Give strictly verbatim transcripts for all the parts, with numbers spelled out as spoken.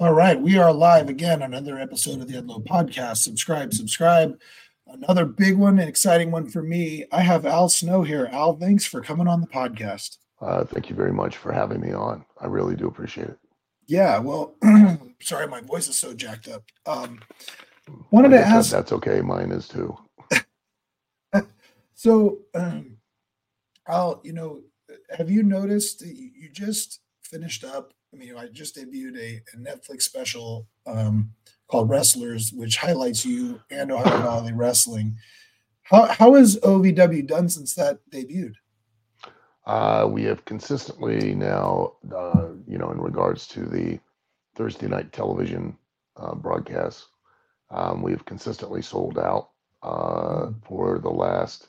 All right, we are live again, another episode of the Edlow podcast. Subscribe, subscribe. Another big one, an exciting one for me. I have Al Snow here. Al, thanks for coming on the podcast. Uh, thank you very much for having me on. I really do appreciate it. Yeah, well, sorry, my voice is so jacked up. Um, wanted to ask. That's okay. Mine is too. So, um, Al, you know, have you noticed you just finished up? I mean, I just debuted a, a Netflix special um, called Wrestlers, which highlights you and Ohio Valley Wrestling. How how has O V W done since that debuted? Uh, we have consistently now, uh, you know, in regards to the Thursday night television uh, broadcasts, um, we have consistently sold out uh, for the last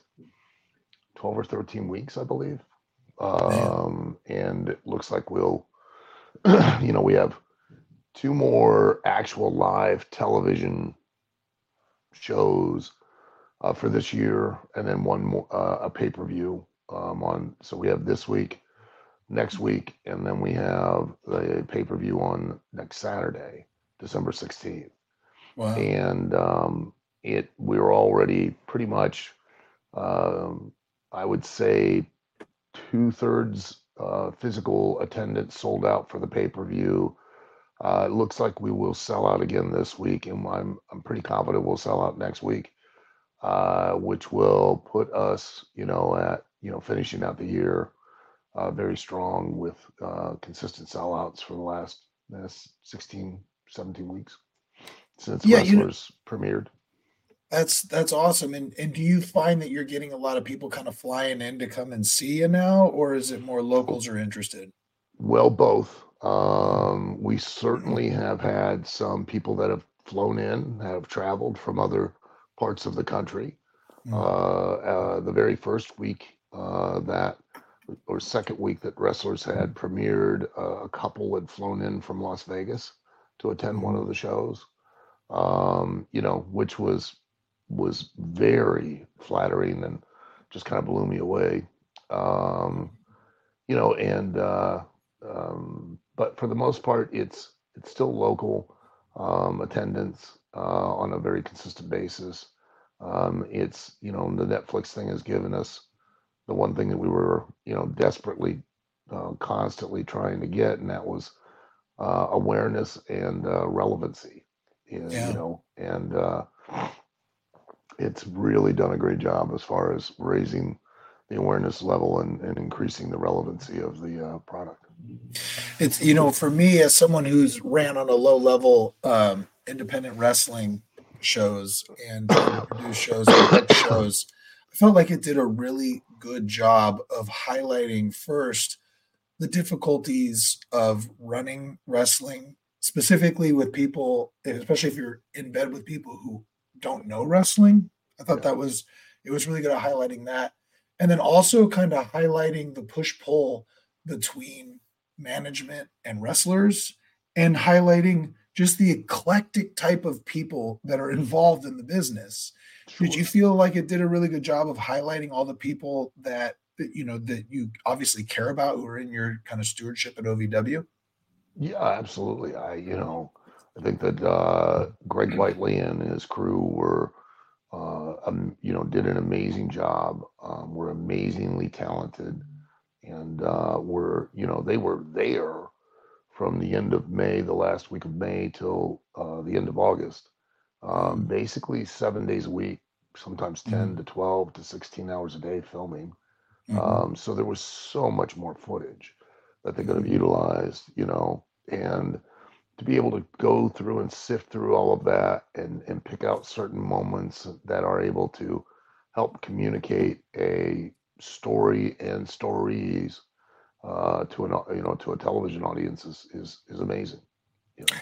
twelve or thirteen weeks, I believe. Um, and it looks like we'll, you know, we have two more actual live television shows uh, for this year, and then one more uh, a pay-per-view um, on. So we have this week, next week, and then we have the pay-per-view on next Saturday, December sixteenth. Wow! And um, it we were already pretty much, um, I would say, two-thirds. Uh, physical attendance sold out for the pay-per-view. Uh, it looks like we will sell out again this week, and I'm I'm pretty confident we'll sell out next week, uh, which will put us, you know, at you know finishing out the year uh, very strong with uh, consistent sellouts for the last uh, sixteen, seventeen weeks since yeah, Wrestlers you know, premiered. That's that's awesome. And and do you find that you're getting a lot of people kind of flying in to come and see you now, or is it more locals are interested? Well, both. Um, we certainly have had some people that have flown in, have traveled from other parts of the country. Mm-hmm. Uh, uh, the very first week uh, that, or second week that Wrestlers had premiered, uh, a couple had flown in from Las Vegas to attend mm-hmm. one of the shows, um, you know, which was, was very flattering and just kind of blew me away. Um, you know, and, uh, um, but for the most part, it's, it's still local, um, attendance, uh, on a very consistent basis. Um, it's, you know, the Netflix thing has given us the one thing that we were, you know, desperately, uh, constantly trying to get. And that was, uh, awareness and, uh, relevancy, and, yeah. you know, and, uh, it's really done a great job as far as raising the awareness level and, and increasing the relevancy of the uh, product. It's, you know, for me as someone who's ran on a low level um, independent wrestling shows and produced shows, and shows, I felt like it did a really good job of highlighting first the difficulties of running wrestling, specifically with people, especially if you're in bed with people who don't know wrestling. I thought yeah. that was, it was really good at highlighting that. And then also kind of highlighting the push pull between management and wrestlers and highlighting just the eclectic type of people that are involved in the business. Sure. Did you feel like it did a really good job of highlighting all the people that, you know, that you obviously care about who are in your kind of stewardship at O V W? Yeah, absolutely. I, you know, I think that uh, Greg Whiteley and his crew were, uh, um, you know, did an amazing job. Um, were amazingly talented, and uh, were, you know, they were there from the end of May, the last week of May, till uh, the end of August. Um, basically, seven days a week, sometimes ten mm-hmm. to twelve to sixteen hours a day filming. Mm-hmm. Um, so there was so much more footage that they could have utilized, you know, and to be able to go through and sift through all of that and, and pick out certain moments that are able to help communicate a story and stories uh, to an you know to a television audience is is, is amazing. You know?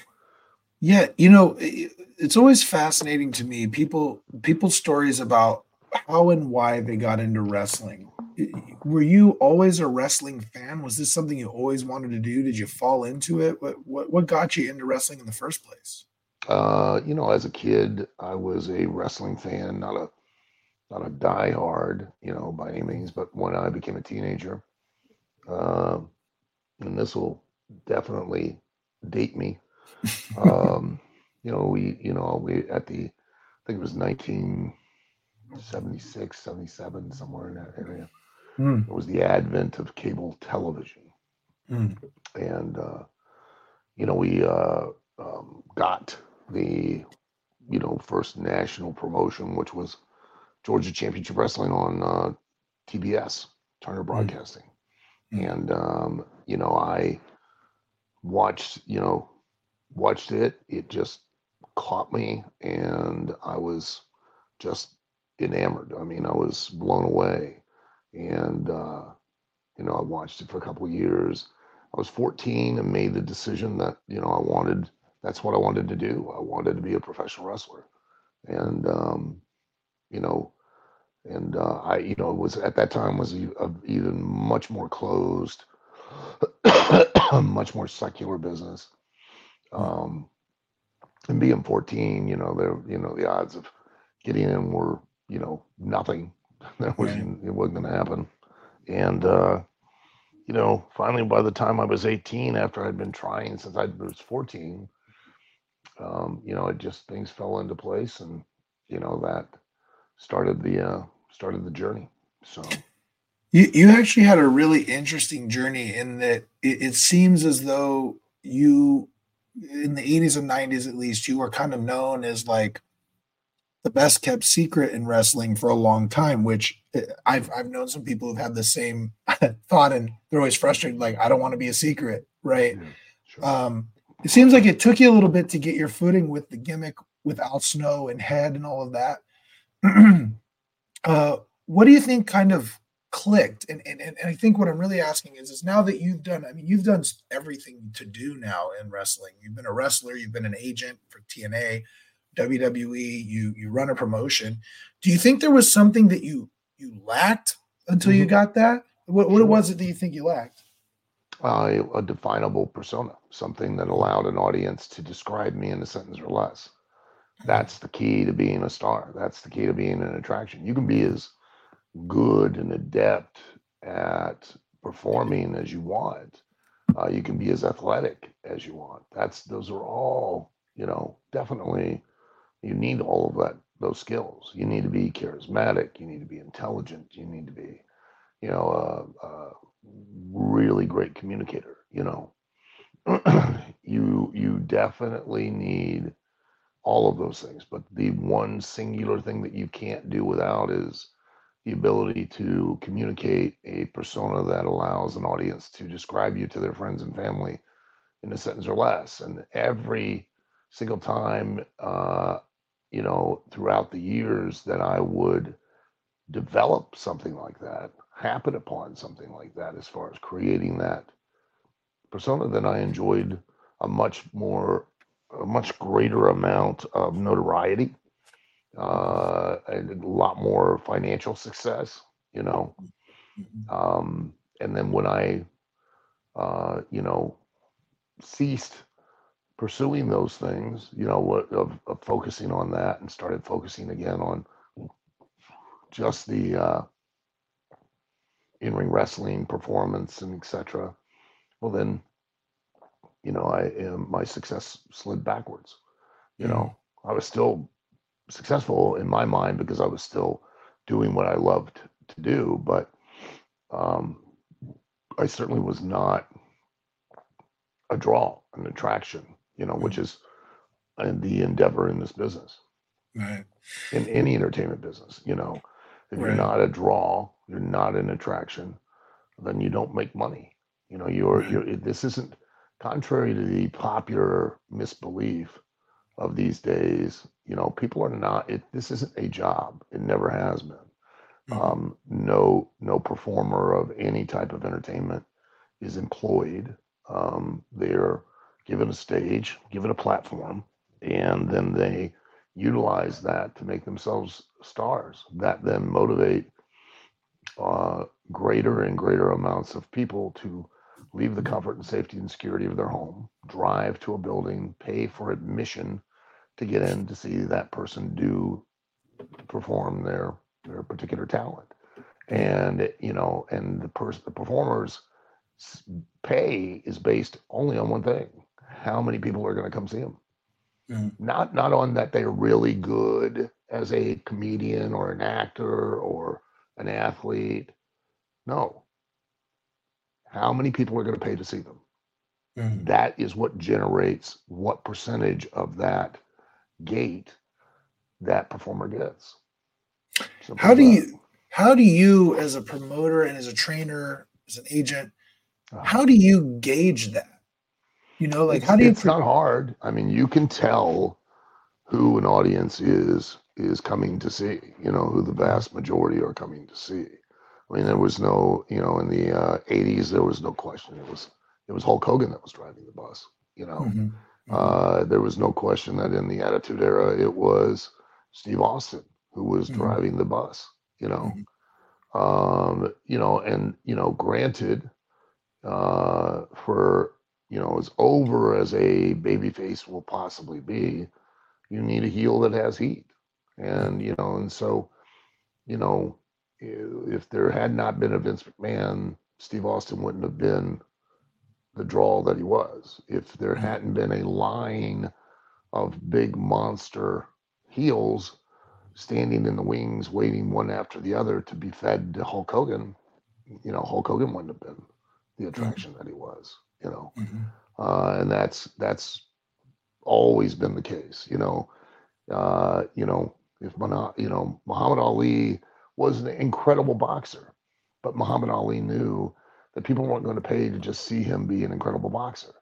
Yeah, you know, it, it's always fascinating to me people people's stories about how and why they got into wrestling. Were you always a wrestling fan? Was this something you always wanted to do? Did you fall into it? What what, what got you into wrestling in the first place? Uh, you know, as a kid, I was a wrestling fan, not a not a diehard, you know, by any means. But when I became a teenager, uh, and this will definitely date me, Um, you know, we, you know, we at the, I think it was nineteen seventy-six, seventy-seven, somewhere in that area. Mm. It was the advent of cable television. Mm. And, uh, you know, we uh, um, got the, you know, first national promotion, which was Georgia Championship Wrestling on uh, T B S, Turner Broadcasting. Mm. And, um, you know, I watched, you know, watched it. It just caught me, and I was just enamored. I mean, I was blown away. And, uh, you know, I watched it for a couple of years. I was fourteen and made the decision that, you know, I wanted, that's what I wanted to do. I wanted to be a professional wrestler. And, um, you know, and uh, I, you know, was at that time was even much more closed, much more secular business. Um, and being fourteen, you know, there, you know, the odds of getting in were, you know, nothing. That wasn't, it wasn't going to happen. And, uh, you know, finally, by the time I was eighteen, after I'd been trying since I was fourteen, um, you know, it just, things fell into place, and, you know, that started the, uh, started the journey. So you, you actually had a really interesting journey in that it, it seems as though you, in the eighties and nineties, at least, you were kind of known as like the best kept secret in wrestling for a long time, which I've I've known some people who've had the same thought, and they're always frustrated. Like, I don't want to be a secret. Right. Yeah, sure. Um, it seems like it took you a little bit to get your footing with the gimmick with Al Snow and Head and all of that. uh, what do you think kind of clicked? And, and, and I think what I'm really asking is, is now that you've done, I mean, you've done everything to do now in wrestling. You've been a wrestler, you've been an agent for T N A, W W E, you you run a promotion. Do you think there was something that you you lacked until you got that? What, what was it that you think you lacked? Uh, a definable persona, something that allowed an audience to describe me in a sentence or less. That's the key to being a star. That's the key to being an attraction. You can be as good and adept at performing as you want. Uh, you can be as athletic as you want. That's, those are all, you know, definitely. You need all of that, those skills. You need to be charismatic. You need to be intelligent. You need to be, you know, a, a really great communicator. You know, you you definitely need all of those things. But the one singular thing that you can't do without is the ability to communicate a persona that allows an audience to describe you to their friends and family in a sentence or less. And every single time, uh, you know, throughout the years that I would develop something like that, happen upon something like that, as far as creating that persona, then I enjoyed a much more, a much greater amount of notoriety, uh, and a lot more financial success, you know. Um, and then when I, uh, you know, ceased pursuing those things, you know, what of, of focusing on that, and started focusing again on just the uh, in-ring wrestling performance and et cetera. Well, then, you know, I am, my success slid backwards. You mm-hmm. know, I was still successful in my mind because I was still doing what I loved to do, but um, I certainly was not a draw, an attraction. You know, which is the endeavor in this business, right? In any entertainment business, you know, if right. you're not a draw, you're not an attraction, then you don't make money. You know, you're, right. you're, this isn't, contrary to the popular misbelief of these days, you know, people are not, it, this isn't a job. It never has been. Mm-hmm. Um, no, no performer of any type of entertainment is employed. Um, they're given a stage, given a platform, and then they utilize that to make themselves stars that then motivate uh, greater and greater amounts of people to leave the comfort and safety and security of their home, drive to a building, pay for admission to get in to see that person do perform their their particular talent. And, you know, and the person, the performers pay is based only on one thing. how many people are going to come see him? Mm. Not not on that they're really good as a comedian or an actor or an athlete. No. How many people are going to pay to see them? Mm. That is what generates what percentage of that gate that performer gets. Simple how do that. you, how do you as a promoter and as a trainer, as an agent, uh, how do you gauge that? You know, like how do you? It's pre- not hard. I mean, you can tell who an audience is is coming to see. You know, who the vast majority are coming to see. I mean, there was no, you know, in the uh, eighties, there was no question. It was it was Hulk Hogan that was driving the bus. You know, mm-hmm. Mm-hmm. Uh, there was no question that in the Attitude Era, it was Steve Austin who was mm-hmm. driving the bus. You know, mm-hmm. um, you know, and you know, granted, uh, for you know, as over as a babyface will possibly be, you need a heel that has heat, and you know, and so, you know. If there had not been a Vince McMahon, Steve Austin wouldn't have been the draw that he was. If there hadn't been a line of big monster heels standing in the wings, waiting one after the other to be fed to Hulk Hogan, you know, Hulk Hogan wouldn't have been the attraction that he was, you know. Mm-hmm. Uh, and that's, that's always been the case, you know. Uh, you know, if, you know, Muhammad Ali was an incredible boxer, but Muhammad Ali knew that people weren't going to pay to just see him be an incredible boxer.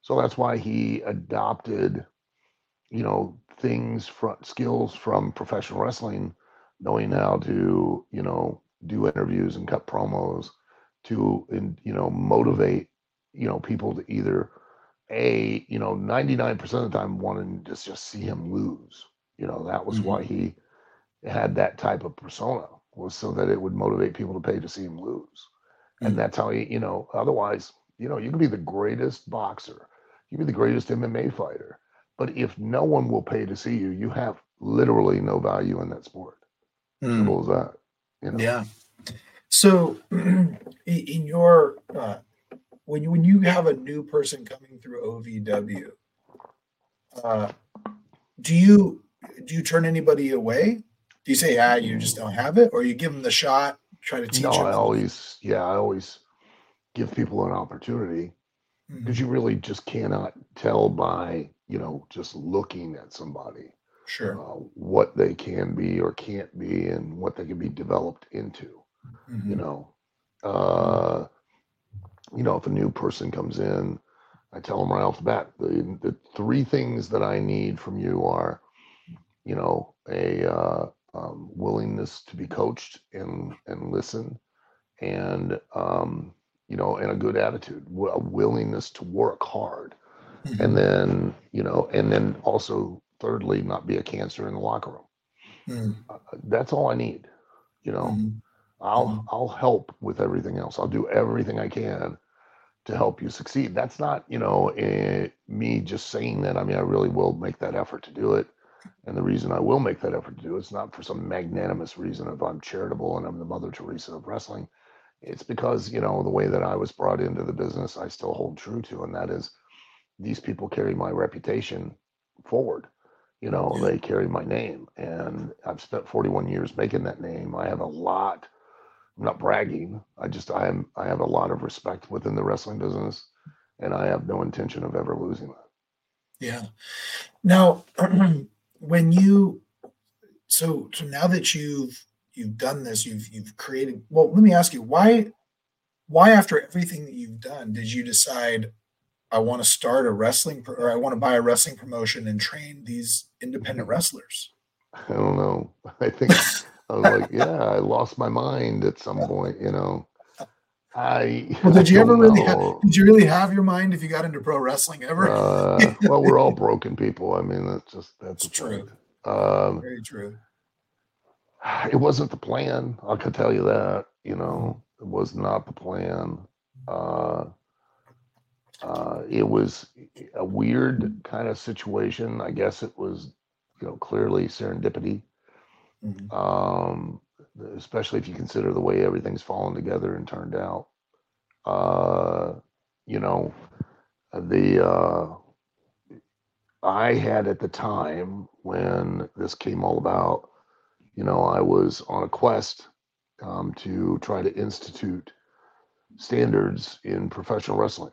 So that's why he adopted, you know, things from skills from professional wrestling, knowing how to, you know, do interviews and cut promos to, and, you know, motivate, you know, people to either a, you know, ninety-nine percent of the time wanting to just, just see him lose. You know, that was mm-hmm. why he had that type of persona. Was so that it would motivate people to pay to see him lose. And mm-hmm. that's how he, you know, otherwise, you know, you can be the greatest boxer, you can be the greatest M M A fighter, but if no one will pay to see you, you have literally no value in that sport. Mm. Simple as that. You know? Yeah. So in your, uh, when you, when you have a new person coming through O V W, uh, do you, do you turn anybody away? Do you say, ah, you just don't have it? Or you give them the shot, try to teach no, them? No, I always, yeah, I always give people an opportunity because mm-hmm. you really just cannot tell by, you know, just looking at somebody sure, uh, what they can be or can't be and what they can be developed into, mm-hmm. you know. Uh, you know, if a new person comes in, I tell them right off the bat, the, the three things that I need from you are, you know, a, uh, Um, willingness to be coached and and listen, and um, you know, and a good attitude, a willingness to work hard, mm-hmm. and then you know, and then also thirdly, not be a cancer in the locker room. Mm-hmm. Uh, that's all I need. You know, mm-hmm. I'll mm-hmm. I'll help with everything else. I'll do everything I can to help you succeed. That's not you know eh, me just saying that. I mean, I really will make that effort to do it. And the reason I will make that effort to do it's not for some magnanimous reason if I'm charitable and I'm the Mother Teresa of wrestling. It's because, you know, the way that I was brought into the business, I still hold true to. And that is these people carry my reputation forward. You know, they carry my name. And I've spent forty-one years making that name. I have a lot. I'm not bragging. I just I am I have a lot of respect within the wrestling business. And I have no intention of ever losing that. Yeah. Now, when you so so now that you've you've done this, you've you've created well, let me ask you, why why after everything that you've done did you decide I want to start a wrestling pro- or I want to buy a wrestling promotion and train these independent wrestlers? I don't know. I think I was like, yeah, I lost my mind at some point, you know. I, well, did you ever really have, did you really have your mind if you got into pro wrestling ever? uh, well, we're all broken people. I mean, that's just, that's true. Um, Very true. It wasn't the plan. I could tell you that, you know, it was not the plan. Uh, uh, it was a weird kind of situation. I guess it was, you know, clearly serendipity. Mm-hmm. Um, especially if you consider the way everything's fallen together and turned out, uh, you know, the, uh, I had at the time when this came all about, you know, I was on a quest um, to try to institute standards in professional wrestling,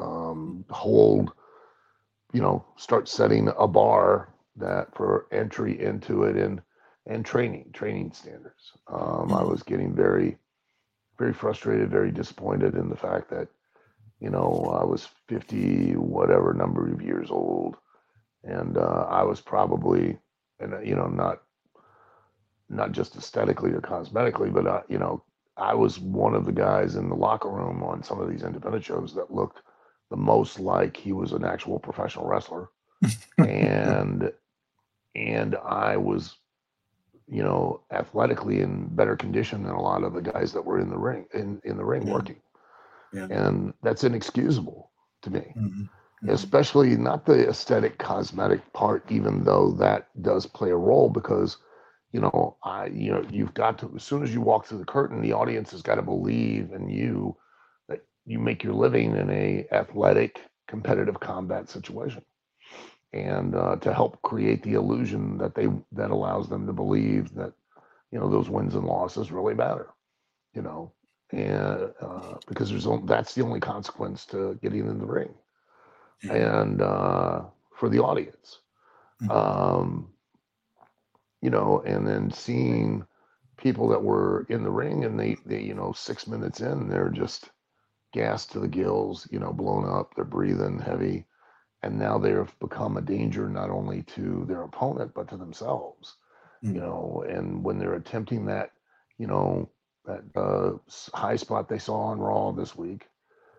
um, hold, you know, start setting a bar that for entry into it and and training, training standards. Um, I was getting very, very frustrated, very disappointed in the fact that, you know, I was fifty, whatever number of years old. And uh, I was probably, and you know, not, not just aesthetically or cosmetically, but, uh, you know, I was one of the guys in the locker room on some of these independent shows that looked the most like he was an actual professional wrestler. and, and I was, you know, athletically in better condition than a lot of the guys that were in the ring, in, in the ring yeah. working. Yeah. And that's inexcusable to me, mm-hmm. Mm-hmm. especially not the aesthetic cosmetic part, even though that does play a role because, you know, I, you know, you've got to, as soon as you walk through the curtain, the audience has got to believe in you that you make your living in a athletic, competitive combat situation. And uh, to help create the illusion that they, that allows them to believe that, you know, those wins and losses really matter, you know, and uh, because there's only, that's the only consequence to getting in the ring and uh, for the audience, mm-hmm. um, you know, and then seeing people that were in the ring and they, they, you know, six minutes in, they're just gassed to the gills, you know, blown up, they're breathing heavy. And now they have become a danger not only to their opponent, but to themselves, mm-hmm. you know, and when they're attempting that, you know, that uh, high spot they saw on Raw this week,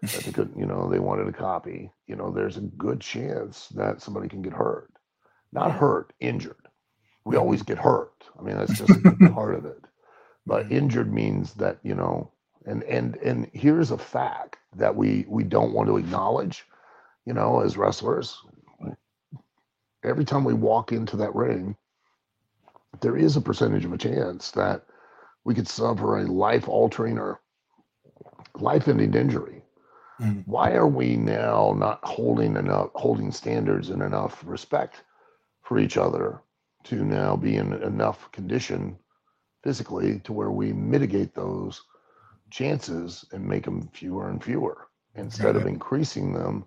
that they couldn't, you know, they wanted to copy, you know, there's a good chance that somebody can get hurt, not hurt, injured. We always get hurt. I mean, that's just part of it. But injured means that, you know, and, and, and here's a fact that we, we don't want to acknowledge. You know, as wrestlers, every time we walk into that ring, there is a percentage of a chance that we could suffer a life-altering or life-ending injury. Mm. Why are we now not holding enough, holding standards and enough respect for each other to now be in enough condition physically to where we mitigate those chances and make them fewer and fewer instead yeah. of increasing them?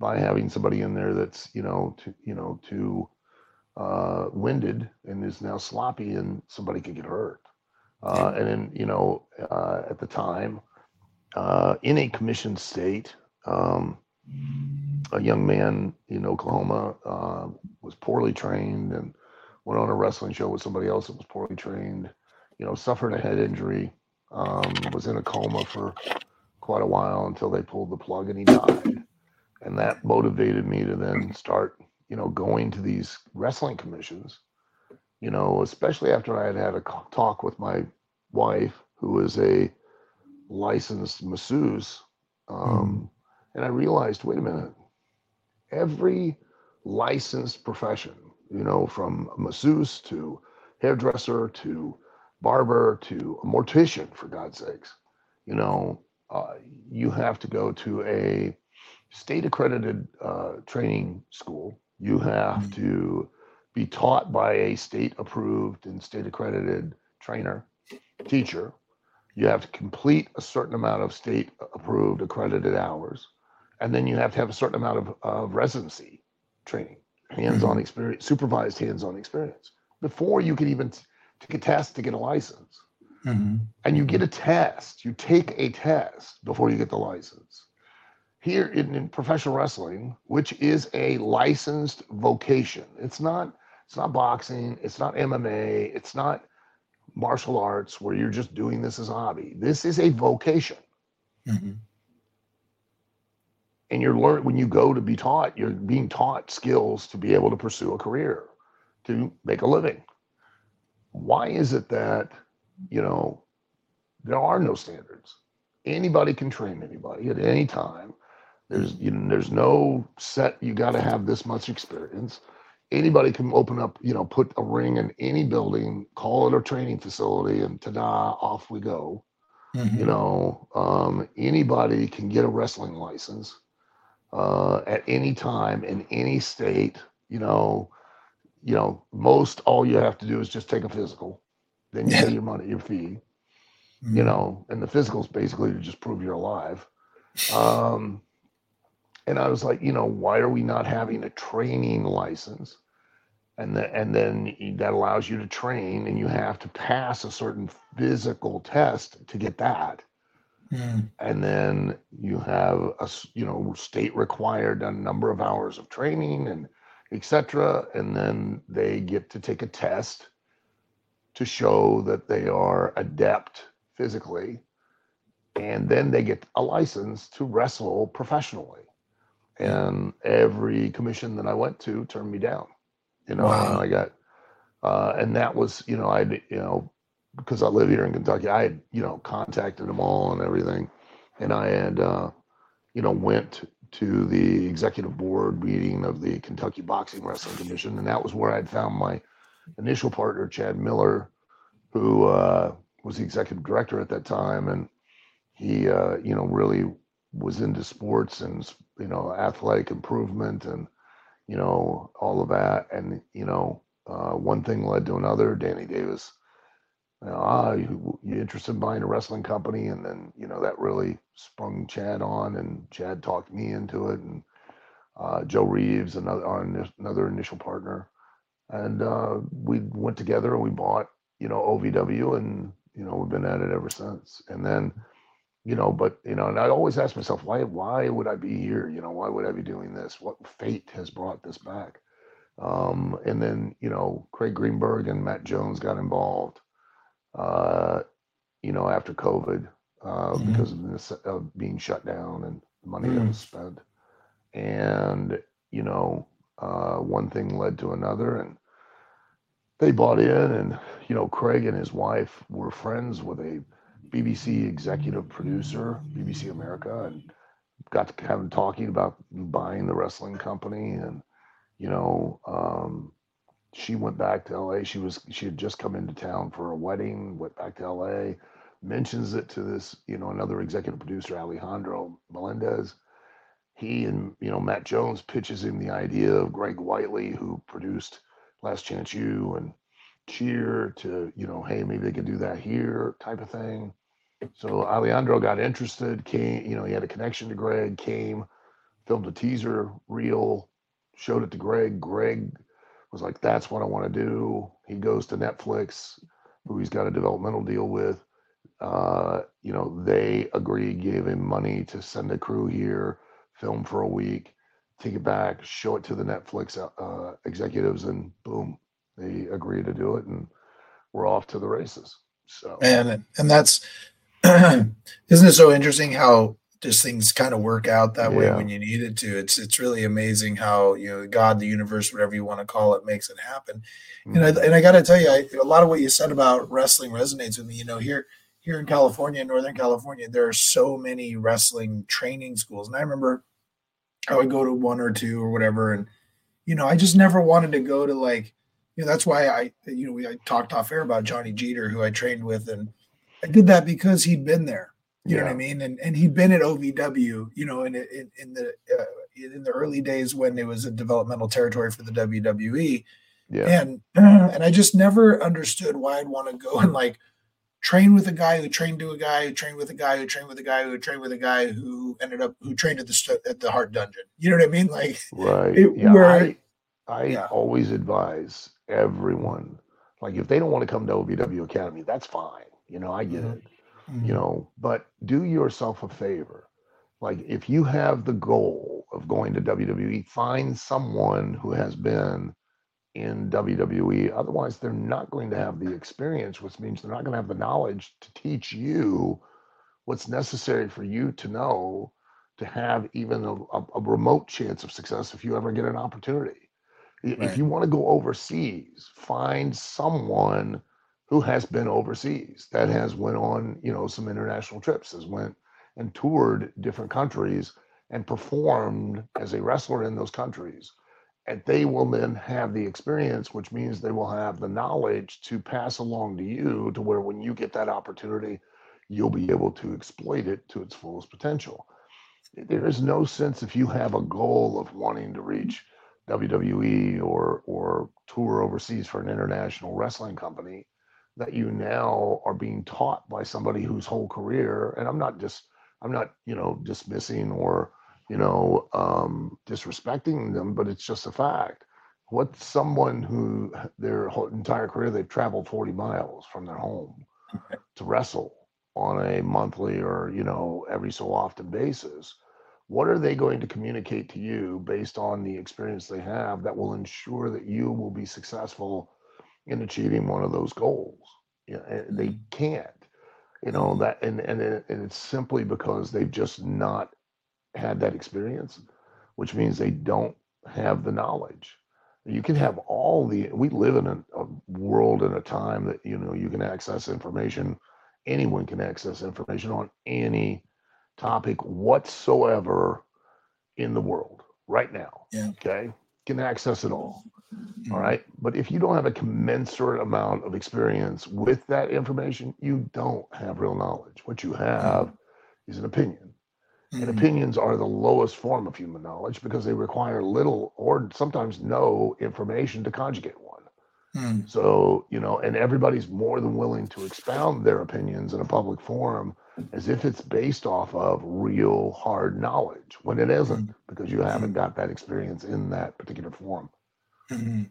By having somebody in there that's, you know, too, you know, too uh, winded and is now sloppy and somebody could get hurt. Uh, and then, you know, uh, at the time, uh, in a commissioned state, um, a young man in Oklahoma uh, was poorly trained and went on a wrestling show with somebody else that was poorly trained, you know, suffered a head injury, um, was in a coma for quite a while until they pulled the plug and he died. And that motivated me to then start, you know, going to these wrestling commissions, you know, especially after I had had a talk with my wife, who is a licensed masseuse. Um, mm. And I realized, wait a minute, every licensed profession, you know, from masseuse to hairdresser to barber to a mortician, for God's sakes, you know, uh, you have to go to a state accredited uh, training school. You have mm-hmm. to be taught by a state approved and state accredited trainer, teacher. You have to complete a certain amount of state approved accredited hours. And then you have to have a certain amount of, of residency training, hands-on mm-hmm. experience, supervised hands-on experience before you can even t- take a test to get a license. Mm-hmm. And you get a test, you take a test before you get the license. Here in, in professional wrestling, which is a licensed vocation, it's not it's not boxing, it's not M M A, it's not martial arts where you're just doing this as a hobby. This is a vocation, mm-hmm. and you're learn when you go to be taught, you're being taught skills to be able to pursue a career, to make a living. Why is it that, you know, there are no standards? Anybody can train anybody at any time. There's, you know, there's no set, you got to have this much experience. Anybody can open up, you know, put a ring in any building, call it a training facility, and ta-da, off we go. Mm-hmm. You know, um, anybody can get a wrestling license uh, at any time in any state you know, you know, most all you have to do is just take a physical. Then you yeah. pay your money, your fee, mm-hmm. you know, and the physical's basically to just prove you're alive. Um, and I was like, you know, why are we not having a training license? And, the, and then that allows you to train, and you have to pass a certain physical test to get that. Mm. And then you have a, you know, state required a number of hours of training and et cetera. And then they get to take a test to show that they are adept physically. And then they get a license to wrestle professionally. And every commission that I went to turned me down. You know, wow. and I got, uh, and that was, you know, I, you know, because I live here in Kentucky, I had, you know, contacted them all and everything. And I had, uh, you know, went to the executive board meeting of the Kentucky Boxing Wrestling Commission. And that was where I'd found my initial partner, Chad Miller, who uh, was the executive director at that time. And he, uh, you know, really was into sports and, you know, athletic improvement and, you know, all of that. And, you know, uh, one thing led to another. Danny Davis, you know, ah, you, you're interested in buying a wrestling company. And then, you know, that really sprung Chad on, and Chad talked me into it. And uh, Joe Reeves, another, our, another initial partner. And uh, we went together and we bought, you know, O V W, and, you know, we've been at it ever since. And then, you know, but, you know, and I always ask myself, why, why would I be here? You know, why would I be doing this? What fate has brought this back? Um, and then, you know, Craig Greenberg and Matt Jones got involved, uh, you know, after COVID, uh, mm-hmm. because of, this, of being shut down and the money mm-hmm. that was spent. And, you know, uh, one thing led to another, and they bought in. And, you know, Craig and his wife were friends with a B B C executive producer, B B C America, and got to have him talking about buying the wrestling company. And, you know, um, she went back to L A. She was, she had just come into town for a wedding, went back to L A, mentions it to this, you know, another executive producer, Alejandro Melendez. He and, you know, Matt Jones pitches him the idea of Greg Whiteley, who produced Last Chance U and Cheer, to, you know, hey, maybe they could do that here type of thing. So Alejandro got interested, came, you know, he had a connection to Greg, came, filmed a teaser reel, showed it to Greg. Greg was like, that's what I want to do. He goes to Netflix, who he's got a developmental deal with. Uh, you know, they agreed, gave him money to send a crew here, film for a week, take it back, show it to the Netflix uh, executives, and boom, they agree to do it, and we're off to the races. So, and and that's isn't it so interesting how just things kind of work out that yeah. way when you need it to. It's it's really amazing how, you know, God, the universe, whatever you want to call it, makes it happen. Mm-hmm. And I and I got to tell you, I, a lot of what you said about wrestling resonates with me. You know, here here in California, Northern California, there are so many wrestling training schools, and I remember I would go to one or two or whatever, and you know, I just never wanted to go to like. You know, that's why I, you know, we I talked off air about Johnny Jeter, who I trained with, and I did that because he'd been there. You yeah. know what I mean? And and he'd been at O V W, you know, in in, in the uh, in the early days when it was a developmental territory for the W W E. Yeah. And and I just never understood why I'd want to go and like train with a guy who trained to a guy who trained with a guy who trained with a guy who trained with a guy who ended up who trained at the at the Hart Dungeon. You know what I mean? Like right. It, yeah, where I, I yeah. always advise everyone, like if they don't want to come to O V W Academy, that's fine. You know, I get mm-hmm. it, mm-hmm. you know, but do yourself a favor. Like if you have the goal of going to W W E, find someone who has been in W W E. Otherwise, they're not going to have the experience, which means they're not going to have the knowledge to teach you what's necessary for you to know to have even a, a, a remote chance of success if you ever get an opportunity. If right. you want to go overseas, find someone who has been overseas, that has went on, you know, some international trips, has went and toured different countries and performed as a wrestler in those countries. And they will then have the experience, which means they will have the knowledge to pass along to you, to where when you get that opportunity, you'll be able to exploit it to its fullest potential. There is no sense if you have a goal of wanting to reach W W E or or tour overseas for an international wrestling company, that you now are being taught by somebody whose whole career, and I'm not just, I'm not, you know, dismissing or, you know, um, disrespecting them, but it's just a fact. What someone who their whole entire career, they've traveled forty miles from their home to wrestle on a monthly or, you know, every so often basis, what are they going to communicate to you based on the experience they have that will ensure that you will be successful in achieving one of those goals? You know, they can't, you know, that, and, and, it, and it's simply because they've just not had that experience, which means they don't have the knowledge. You can have all the, we live in a, a world and a time that, you know, you can access information, anyone can access information on any topic whatsoever in the world right now. Yeah. Okay. Can access it all. All right. But if you don't have a commensurate amount of experience with that information, you don't have real knowledge. What you have mm-hmm. is an opinion. Mm-hmm. And opinions are the lowest form of human knowledge because they require little or sometimes no information to conjugate one. Mm-hmm. So, you know, and everybody's more than willing to expound their opinions in a public forum as if it's based off of real hard knowledge when it isn't, because you haven't got that experience in that particular form. Mm-hmm.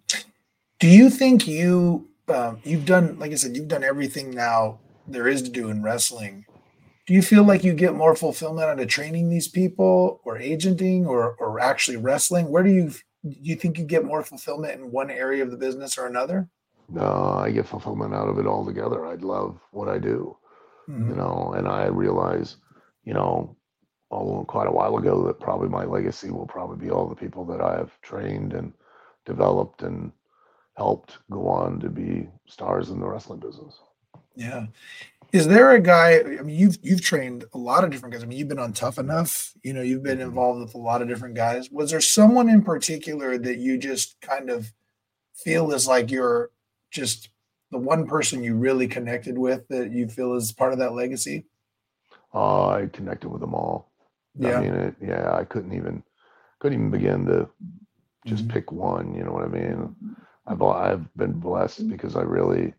Do you think you, uh, you've done, like I said, you've done everything now there is to do in wrestling. Do you feel like you get more fulfillment out of training these people or agenting or, or actually wrestling? Where do you, do you think you get more fulfillment in one area of the business or another? No, I get fulfillment out of it altogether. I love what I do. You know, and I realized, you know, all, quite a while ago that probably my legacy will probably be all the people that I have trained and developed and helped go on to be stars in the wrestling business. Yeah. Is there a guy, I mean, you've, you've trained a lot of different guys. I mean, you've been on Tough Enough, you know, you've been involved with a lot of different guys. Was there someone in particular that you just kind of feel is like you're just the one person you really connected with that you feel is part of that legacy? Uh, I connected with them all. Yeah. I mean, it, yeah, I couldn't even, couldn't even begin to just mm-hmm. pick one. You know what I mean? I've, I've been blessed because I really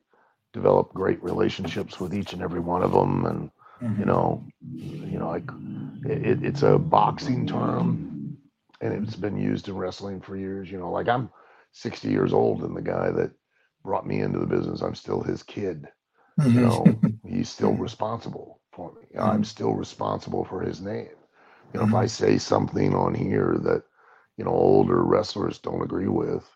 developed great relationships with each and every one of them. And, mm-hmm. you know, you know, I, it, it's a boxing term and it's been used in wrestling for years. You know, like I'm sixty years old and the guy that brought me into the business, I'm still his kid. You know, he's still responsible for me. I'm still responsible for his name. You know, if I say something on here that, you know, older wrestlers don't agree with,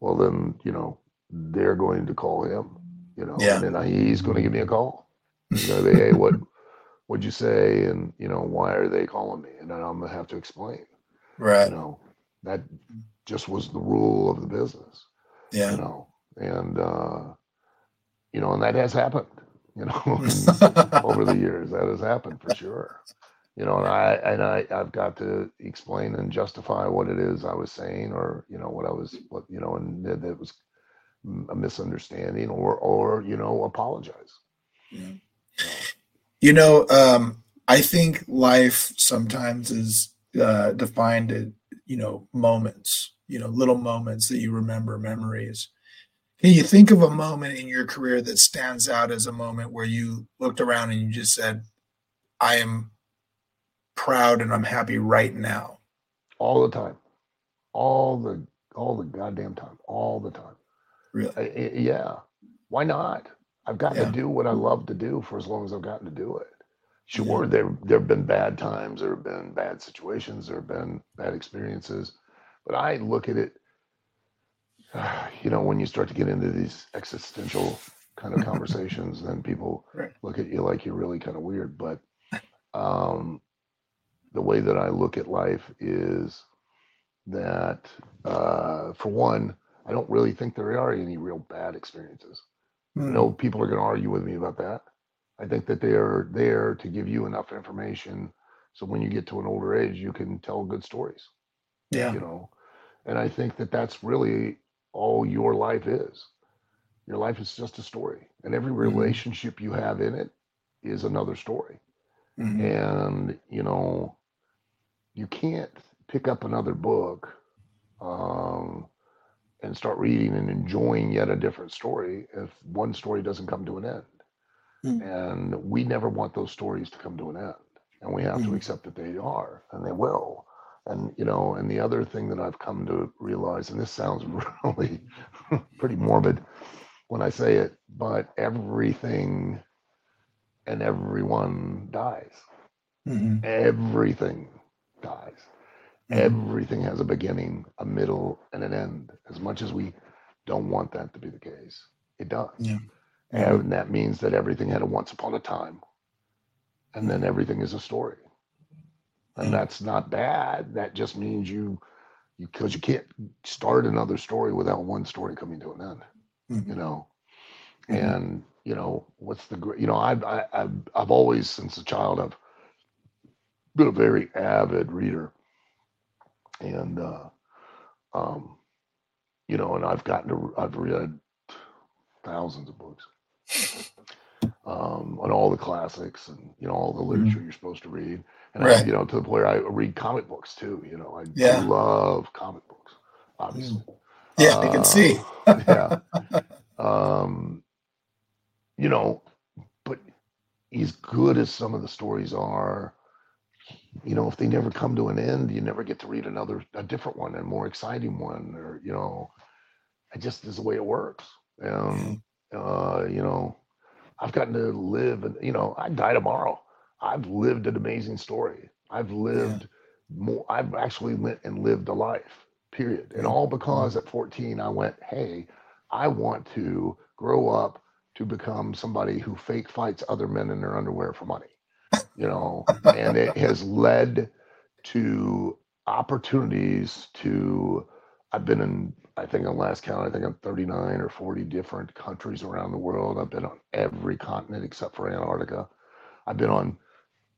well then, you know, they're going to call him, you know, yeah. and then he's going to give me a call. You know, they, hey, what, what'd you say? And, you know, why are they calling me? And then I'm going to have to explain. Right. You know, that just was the rule of the business. Yeah. You know, and uh you know, and that has happened, you know, over the years. That has happened for sure, you know, and i and i i've got to explain and justify what it is I was saying, or you know what I was, what you know, and that, that was a misunderstanding, or or you know, apologize. Yeah. You know, um I think life sometimes is uh defined at, you know, moments, you know, little moments that you remember, memories. Can you think of a moment in your career that stands out as a moment where you looked around and you just said, I am proud and I'm happy right now? All the time. All the, all the goddamn time. All the time. Really? I, I, yeah. Why not? I've gotten yeah. to do what I love to do for as long as I've gotten to do it. Sure. Yeah. There, there have been bad times. There have been bad situations. There have been bad experiences, but I look at it, you know, when you start to get into these existential kind of conversations, then people right. look at you like you're really kind of weird. But um, the way that I look at life is that, uh, for one, I don't really think there are any real bad experiences. Mm. You know, people are going to argue with me about that. I think that they are there to give you enough information so when you get to an older age, you can tell good stories. Yeah. You know, and I think that that's really all your life is. Your life is just a story, and every relationship you have in it is another story. Mm-hmm. And you know, you can't pick up another book um, and start reading and enjoying yet a different story if one story doesn't come to an end. Mm. And we never want those stories to come to an end. And we have mm. to accept that they are, and they will. And, you know, and the other thing that I've come to realize, and this sounds really pretty morbid when I say it, but everything and everyone dies. Mm-hmm. Everything dies. Mm-hmm. Everything has a beginning, a middle, and an end. As much as we don't want that to be the case, it does. Yeah. And that means that everything had a once upon a time, and then everything is a story. And that's not bad. That just means you, you, because you can't start another story without one story coming to an end, mm-hmm. you know. Mm-hmm. And you know what's the you know I've I, I've I've always since a child I've been a very avid reader, and uh, um, you know, and I've gotten to I've read thousands of books. Um, on all the classics and, you know, all the literature mm-hmm. you're supposed to read. And, right. I, you know, to the point where I read comic books, too. You know, I yeah. love comic books, obviously. Yeah, uh, I can see. yeah. Um, you know, but as good as some of the stories are, you know, if they never come to an end, you never get to read another, a different one, a more exciting one. Or, you know, it just is the way it works. Um, mm-hmm. uh, you know. I've gotten to live, and you know, I die tomorrow. I've lived an amazing story. I've lived yeah. more. I've actually went and lived a life, period. And all because at fourteen, I went, hey, I want to grow up to become somebody who fake fights other men in their underwear for money, you know, and it has led to opportunities to, I've been in, I think on last count, I think I'm thirty-nine or forty different countries around the world. I've been on every continent except for Antarctica. I've been on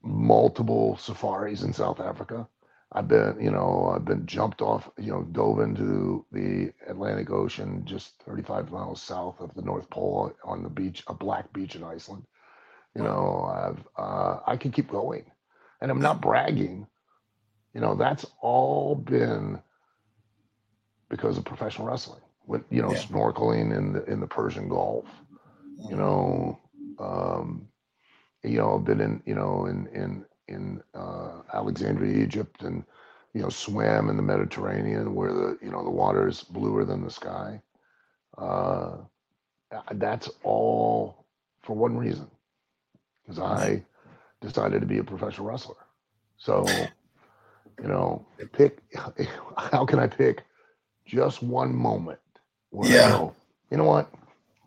multiple safaris in South Africa. I've been, you know, I've been jumped off, you know, dove into the Atlantic Ocean, just thirty-five miles south of the North Pole on the beach, a black beach in Iceland. You know, I've, uh, I can keep going, and I'm not bragging. You know, that's all been because of professional wrestling, with, you know, yeah. snorkeling in the, in the Persian Gulf, you know, um, you know, I've been in, you know, in, in, in uh, Alexandria, Egypt, and, you know, swam in the Mediterranean where the, you know, the water is bluer than the sky. Uh, that's all for one reason, because I decided to be a professional wrestler. So, you know, pick, how can I pick just one moment where yeah. I go, you know what?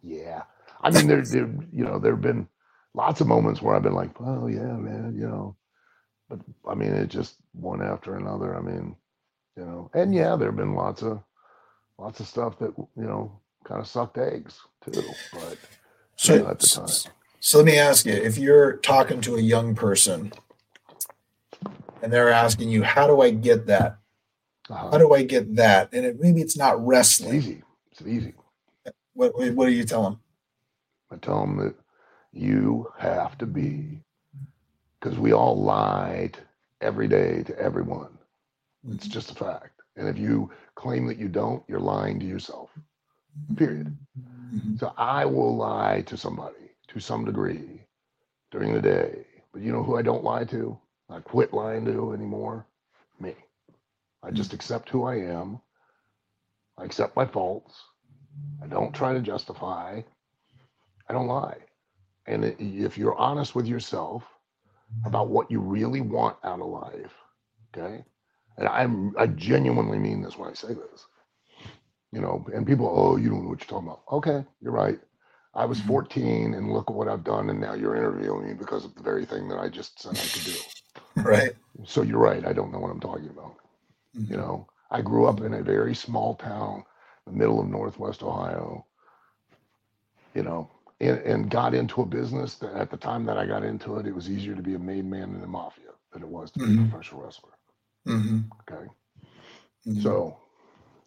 Yeah. I mean, there, there, you know, there have been lots of moments where I've been like, oh yeah, man, you know, but I mean, it's just one after another. I mean, you know, and yeah, there've been lots of, lots of stuff that, you know, kind of sucked eggs too, but so, you know, at the time. So let me ask you, if you're talking to a young person and they're asking you, how do I get that? Uh-huh. How do I get that? And it, maybe it's not wrestling. It's easy. It's easy. What, what do you tell them? I tell them that you have to be, because we all lied every day to everyone. Mm-hmm. It's just a fact. And if you claim that you don't, you're lying to yourself, period. Mm-hmm. So I will lie to somebody to some degree during the day. But you know who I don't lie to? I quit lying to anymore? Me. I just accept who I am. I accept my faults. I don't try to justify. I don't lie. And if you're honest with yourself about what you really want out of life, okay? And I'm, I genuinely mean this when I say this, you know, and people, oh, you don't know what you're talking about. Okay, you're right. I was fourteen and look at what I've done, and now you're interviewing me because of the very thing that I just said I could do. Right. So you're right. I don't know what I'm talking about. You know, I grew up in a very small town, in the middle of Northwest Ohio, you know, and, and got into a business that at the time that I got into it, it was easier to be a made man in the mafia than it was to be mm-hmm. a professional wrestler. Mm-hmm. Okay. Mm-hmm. So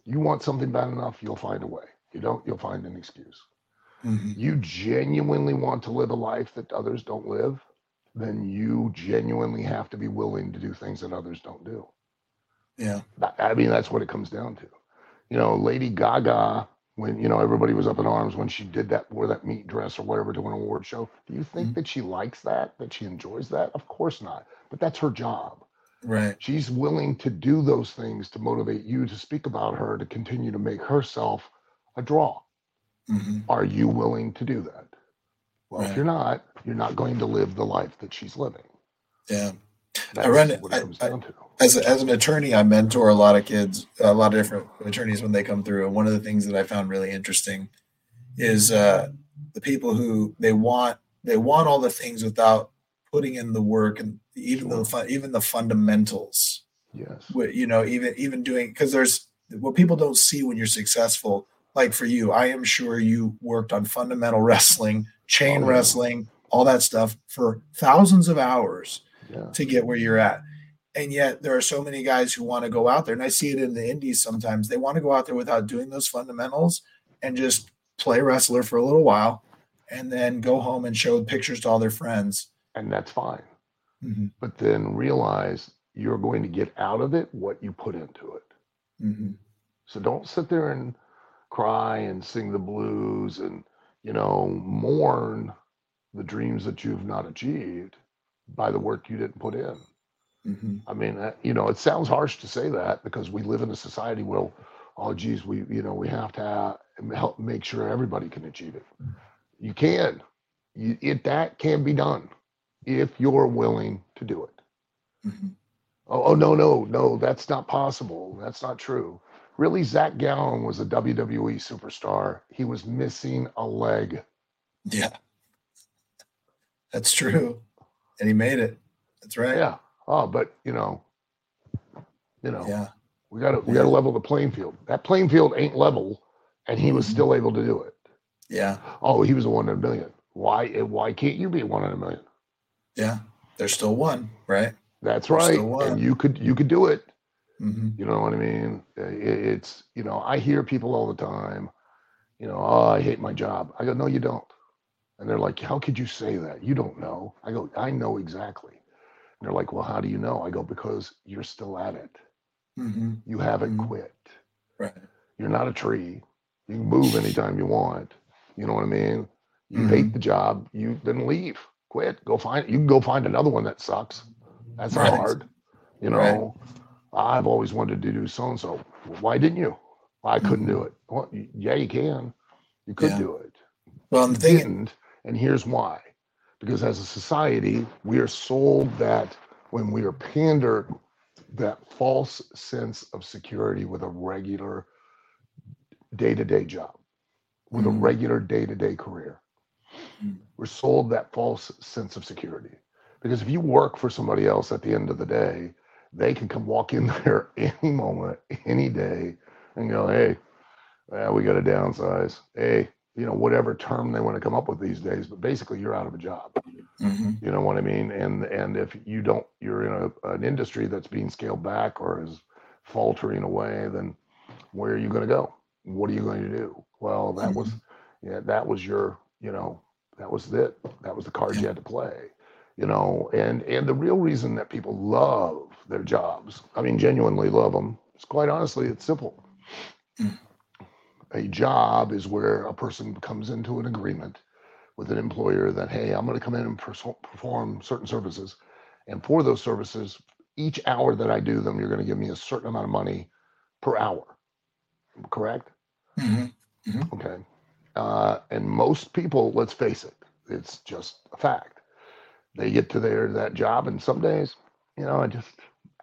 you want something bad enough, you'll find a way. You don't, you'll find an excuse. Mm-hmm. You genuinely want to live a life that others don't live, then you genuinely have to be willing to do things that others don't do. Yeah. I mean, that's what it comes down to. You know, Lady Gaga, when, you know, everybody was up in arms when she did that, wore that meat dress or whatever to an award show. Do you think mm-hmm. that she likes that, that she enjoys that? Of course not. But that's her job. Right. She's willing to do those things to motivate you to speak about her, to continue to make herself a draw. Mm-hmm. Are you willing to do that? Well, right. if you're not, you're not going to live the life that she's living. Yeah. That's I run it, what it comes I, down to. As, as an attorney, I mentor a lot of kids, a lot of different attorneys when they come through. And one of the things that I found really interesting is uh, the people who they want, they want all the things without putting in the work and even sure. the even the fundamentals. Yes. You know, even, even doing, because there's what people don't see when you're successful. Like for you, I am sure you worked on fundamental wrestling, chain oh, wrestling, all that stuff for thousands of hours yeah. to get where you're at. And yet there are so many guys who want to go out there, and I see it in the indies sometimes. They want to go out there without doing those fundamentals and just play wrestler for a little while and then go home and show pictures to all their friends. And that's fine. Mm-hmm. But then realize you're going to get out of it what you put into it. Mm-hmm. So don't sit there and cry and sing the blues and, you know, mourn the dreams that you've not achieved by the work you didn't put in. Mm-hmm. I mean, uh, you know, it sounds harsh to say that because we live in a society where, oh, geez, we, you know, we have to have, help make sure everybody can achieve it. You can. You, it, that can be done if you're willing to do it. Mm-hmm. Oh, oh, no, no, no, that's not possible. That's not true. Really, Zach Gowen was a W W E superstar. He was missing a leg. Yeah. That's true. And he made it. That's right. Yeah. Oh, but you know, you know, yeah. we gotta we gotta level the playing field. That playing field ain't level, and he was still able to do it. Yeah. Oh, he was a one in a million. Why? Why can't you be one in a million? Yeah. There's still one, right? That's There's right. And you could you could do it. Mm-hmm. You know what I mean? It's you know I hear people all the time. You know, oh, I hate my job. I go, no, you don't. And they're like, how could you say that? You don't know. I go, I know exactly. They're like, well, how do you know? I go, because you're still at it. Mm-hmm. You haven't mm-hmm. quit. Right. You're not a tree. You can move anytime you want. You know what I mean? You mm-hmm. hate the job. You then leave. Quit. Go find. You can go find another one that sucks. That's right. hard. You know, right. I've always wanted to do so and so. Why didn't you? Well, I couldn't mm-hmm. do it. Well, yeah, you can. You could yeah. do it. Well, I'm thinking, didn't, and here's why. Because as a society, we are sold that when we are pandered, that false sense of security with a regular day-to-day job, with mm-hmm. a regular day-to-day career. Mm-hmm. We're sold that false sense of security. Because if you work for somebody else at the end of the day, they can come walk in there any moment, any day, and go, hey, well, we got to downsize. Hey. You know, whatever term they want to come up with these days, but basically you're out of a job. Mm-hmm. You know what I mean? And and if you don't, you're in a, an industry that's being scaled back or is faltering away, then where are you going to go? What are you going to do? Well, that mm-hmm. was, yeah, that was your, you know, that was it. That was the card you had to play, you know, and, and the real reason that people love their jobs, I mean, genuinely love them, is quite honestly, it's simple. Mm. A job is where a person comes into an agreement with an employer that, hey, I'm going to come in and pers- perform certain services. And for those services, each hour that I do them, you're going to give me a certain amount of money per hour. Correct? Mm-hmm. Mm-hmm. Okay. Uh, and most people, let's face it, it's just a fact. They get to their that job, and some days, you know, I just,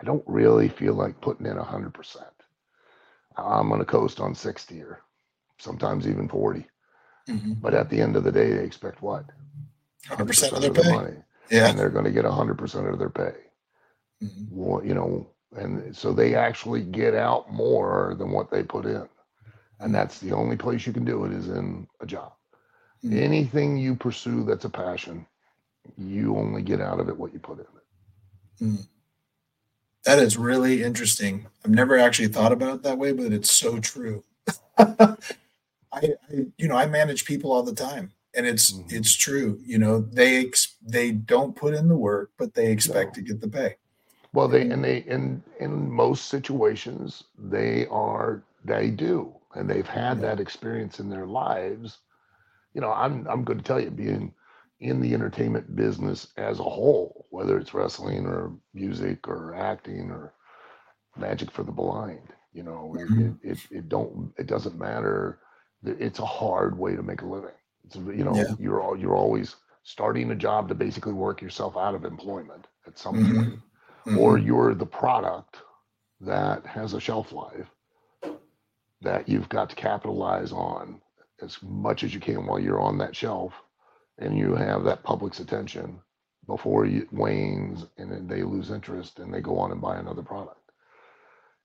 I don't really feel like putting in one hundred percent. I'm going to coast on sixty or sometimes even forty. Mm-hmm. But at the end of the day, they expect what? one hundred percent of their pay. Money. Yeah. And they're going to get one hundred percent of their pay. Mm-hmm. Well, you know, and so they actually get out more than what they put in. And that's the only place you can do it is in a job. Mm-hmm. Anything you pursue that's a passion, you only get out of it what you put in it. Mm-hmm. That is really interesting. I've never actually thought about it that way, but it's so true. I, I, you know, I manage people all the time, and it's mm-hmm. it's true. You know, they ex- they don't put in the work, but they expect no. to get the pay. Well, they and they in in most situations they are they do, and they've had yeah. that experience in their lives. You know, I'm I'm going to tell you, being in the entertainment business as a whole, whether it's wrestling or music or acting or magic for the blind, you know, mm-hmm. it, it it don't it doesn't matter. It's a hard way to make a living. It's, you know, yeah. you're all you're always starting a job to basically work yourself out of employment at some mm-hmm. point. Mm-hmm. Or you're the product that has a shelf life that you've got to capitalize on as much as you can while you're on that shelf, and you have that public's attention before it wanes, and then they lose interest and they go on and buy another product.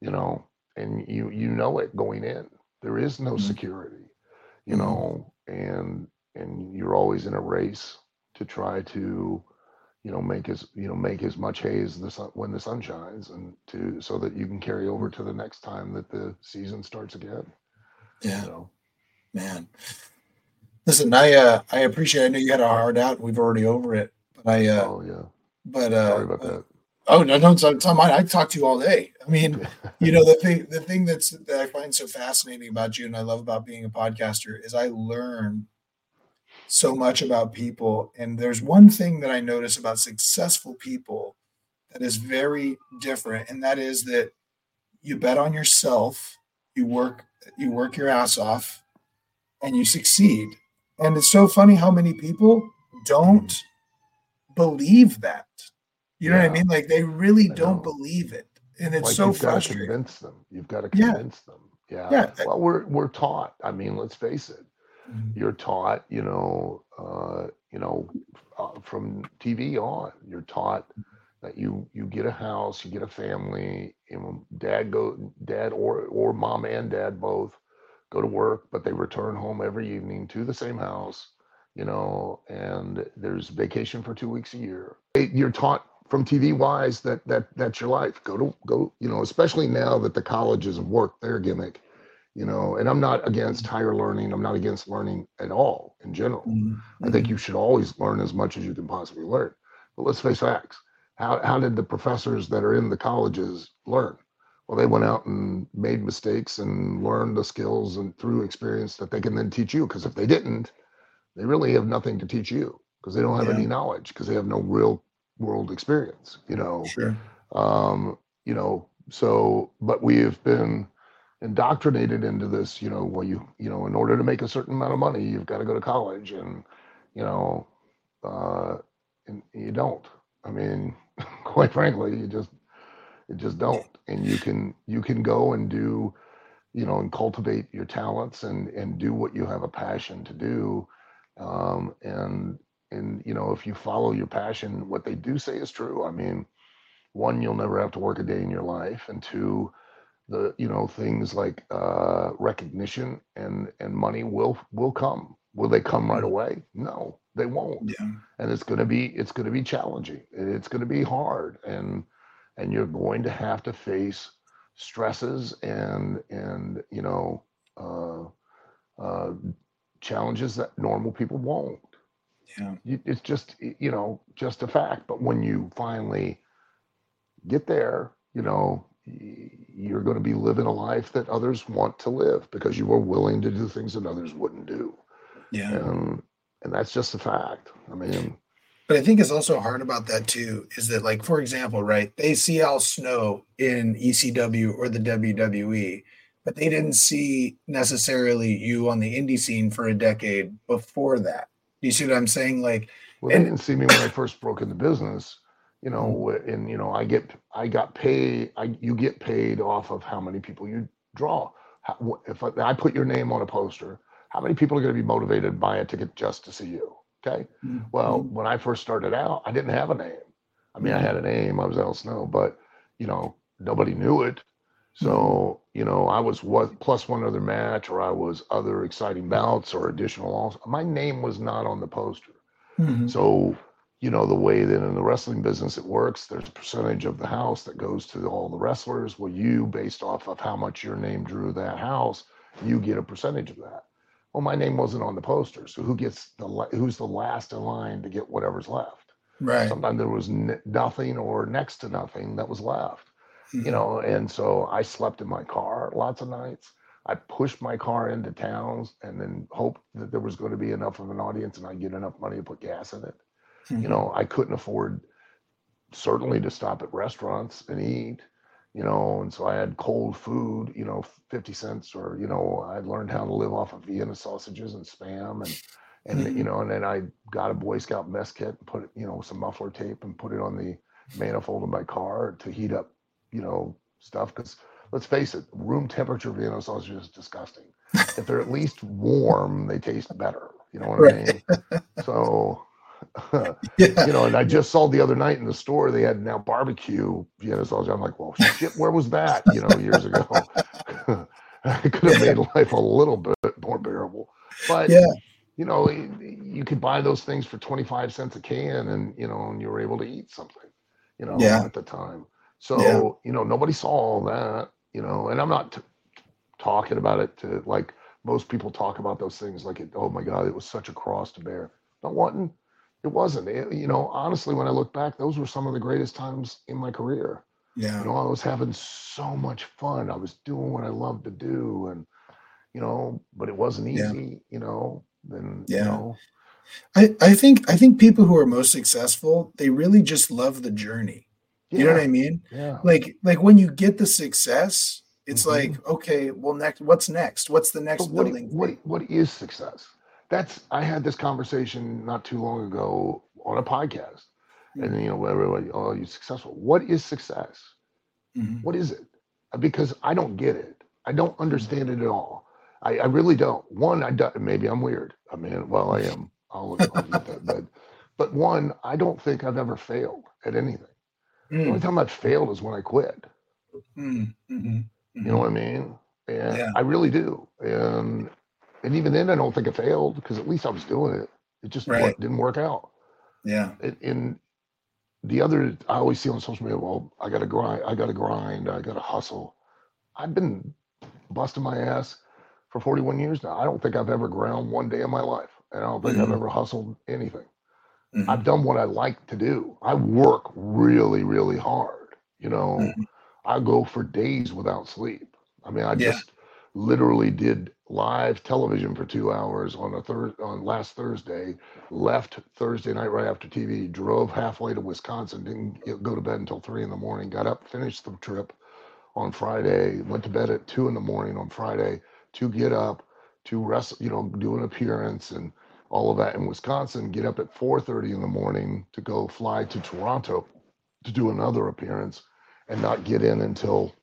You know, and you you know it going in. There is no mm-hmm. security, you know, and and you're always in a race to try to, you know, make as you know make as much hay as the sun, when the sun shines, and to so that you can carry over to the next time that the season starts again. Yeah, you know? Man. Listen, I uh, I appreciate. I know you had a hard out. We've already over it, but I. Uh, oh yeah. But uh, sorry about uh, that. Oh no, no, it's on mine. I talk to you all day. I mean, you know, the thing the thing that's that I find so fascinating about you, and I love about being a podcaster, is I learn so much about people. And there's one thing that I notice about successful people that is very different, and that is that you bet on yourself, you work, you work your ass off, and you succeed. And it's so funny how many people don't believe that. You know yeah. what I mean? Like they really I don't know. believe it, and it's like so you've frustrating. You've got to convince them. You've got to convince yeah. them. Yeah. yeah. Well, we're we're taught. I mean, let's face it. Mm-hmm. You're taught. You know. Uh, you know, uh, from T V on, you're taught that you you get a house, you get a family, and when dad go, dad or or mom and dad both go to work, but they return home every evening to the same house. You know, and there's vacation for two weeks a year. You're taught. From T V wise, that that that's your life. Go to go, you know, especially now that the colleges have worked their gimmick, you know, and I'm not against higher learning. I'm not against learning at all in general. Mm-hmm. I think you should always learn as much as you can possibly learn. But let's face facts. How how did the professors that are in the colleges learn? Well, they went out and made mistakes and learned the skills and through experience that they can then teach you. Because if they didn't, they really have nothing to teach you because they don't have yeah. any knowledge, because they have no real world experience, you know. Sure. Um, you know, so but we have been indoctrinated into this, you know, well you you know, in order to make a certain amount of money, you've got to go to college, and you know, uh and you don't. I mean, quite frankly, you just you just don't. And you can you can go and do, you know, and cultivate your talents and and do what you have a passion to do. Um and And, you know, if you follow your passion, what they do say is true. I mean, one, you'll never have to work a day in your life. And two, the, you know, things like uh, recognition and, and money will, will come. Will they come right away? No, they won't. Yeah. And it's going to be, it's going to be challenging. It's going to be hard. And, and you're going to have to face stresses and, and, you know, uh, uh, challenges that normal people won't. Yeah, it's just, you know, just a fact. But when you finally get there, you know, you're going to be living a life that others want to live because you were willing to do things that others wouldn't do. Yeah. And, and that's just a fact. I mean. But I think it's also hard about that, too, is that, like, for example, right, they see Al Snow in E C W or the W W E, but they didn't see necessarily you on the indie scene for a decade before that. You see what I'm saying? Like, well, they and- didn't see me when I first broke into business, you know, and, you know, I get, I got paid, I, you get paid off of how many people you draw. How, if I, I put your name on a poster, how many people are going to be motivated to buy a ticket just to see you? Okay. Mm-hmm. Well, when I first started out, I didn't have a name. I mean, I had a name, I was Al Snow, but you know, nobody knew it. So, you know, I was what plus one other match, or I was other exciting bouts or additional loss. My name was not on the poster. Mm-hmm. So, you know, the way that in the wrestling business it works, there's a percentage of the house that goes to all the wrestlers. Well, you, based off of how much your name drew that house, you get a percentage of that. Well, my name wasn't on the poster. So who gets the, who's the last in line to get whatever's left? Right. Sometimes there was n- nothing or next to nothing that was left, mm-hmm. you know. And so I slept in my car lots of nights. I pushed my car into towns and then hoped that there was going to be enough of an audience and I'd get enough money to put gas in it. Mm-hmm. You know, I couldn't afford certainly to stop at restaurants and eat, you know, and so I had cold food, you know, fifty cents or, you know, I learned how to live off of Vienna sausages and Spam and, and mm-hmm. you know, and then I got a Boy Scout mess kit and put, you know, some muffler tape and put it on the manifold of my car to heat up, you know, stuff. Because let's face it, room temperature Vienna sausage is disgusting. If they're at least warm, they taste better. You know what right. I mean? So, yeah. you know, and I just saw the other night in the store, they had now barbecue Vienna sausage. I'm like, well, shit, where was that? You know, years ago. I could have made life a little bit more bearable. But, yeah. you know, you could buy those things for twenty-five cents a can and, you know, and you were able to eat something, you know, yeah. at the time. So, yeah. you know, nobody saw all that. You know, and I'm not t- talking about it to like most people talk about those things like, it, oh, my God, it was such a cross to bear. Not wanting, it wasn't. It, you know, honestly, when I look back, those were some of the greatest times in my career. Yeah. You know, I was having so much fun. I was doing what I loved to do. And, you know, but it wasn't easy, yeah. you know, then, yeah. you know. I, I think I think people who are most successful, they really just love the journey. You yeah. know what I mean? Yeah. Like, like when you get the success, it's mm-hmm. like, okay, well, next, what's next? What's the next what, building? What, what is success? That's, I had this conversation not too long ago on a podcast mm-hmm. and you know, where like, oh, you're successful. What is success? Mm-hmm. What is it? Because I don't get it. I don't understand mm-hmm. it at all. I, I really don't. One, I don't, maybe I'm weird. I mean, well, I am. I'll, I'll admit that, but, but one, I don't think I've ever failed at anything. Mm. The only time I failed is when I quit. Mm. Mm-hmm. You know what I mean? And yeah. I really do. And and even then, I don't think I failed because at least I was doing it. It just right. didn't work out. Yeah. And, and the other, I always see on social media, well, I got to grind. I got to grind. I got to hustle. I've been busting my ass for forty-one years now. I don't think I've ever ground one day in my life. And I don't think mm-hmm. I've ever hustled anything. Mm-hmm. I've done what I like to do. I work really, really hard. You know, mm-hmm. I go for days without sleep. I mean, I yeah. just literally did live television for two hours on a third on last Thursday, left Thursday night right after T V, drove halfway to Wisconsin, didn't go to bed until three in the morning, got up, finished the trip on Friday, went to bed at two in the morning on Friday to get up, to wrestle, you know, do an appearance and all of that in Wisconsin, get up at four thirty in the morning to go fly to Toronto to do another appearance and not get in until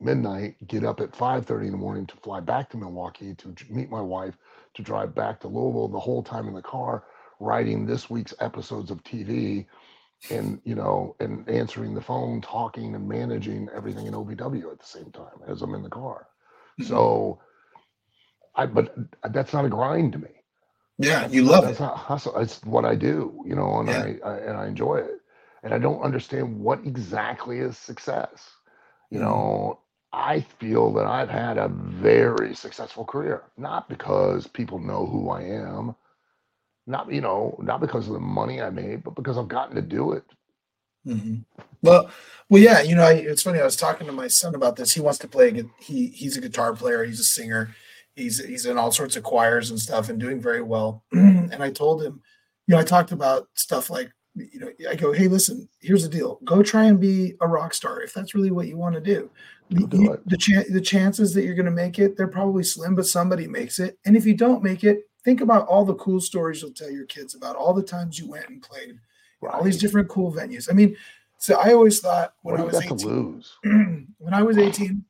midnight, get up at five thirty in the morning to fly back to Milwaukee to meet my wife, to drive back to Louisville, the whole time in the car, writing this week's episodes of T V and, you know, and answering the phone, talking and managing everything in O V W at the same time as I'm in the car. Mm-hmm. So I, but that's not a grind to me. Yeah, you love that's it. That's not hustle. It's what I do, you know, and yeah. I, I and I enjoy it. And I don't understand what exactly is success. You mm-hmm. know, I feel that I've had a very successful career, not because people know who I am, not, you know, not because of the money I made, but because I've gotten to do it. Mm-hmm. Well, well, yeah, you know, I, it's funny. I was talking to my son about this. He wants to play. He he's a guitar player. He's a singer. He's he's in all sorts of choirs and stuff and doing very well. And I told him, you know, I talked about stuff like, you know, I go, hey, listen, here's the deal. Go try and be a rock star if that's really what you want to do. You, do the, ch- the chances that you're going to make it, they're probably slim, but somebody makes it. And if you don't make it, think about all the cool stories you'll tell your kids about all the times you went and played right. all these different cool venues. I mean, so I always thought when I was eighteen, when I was eighteen,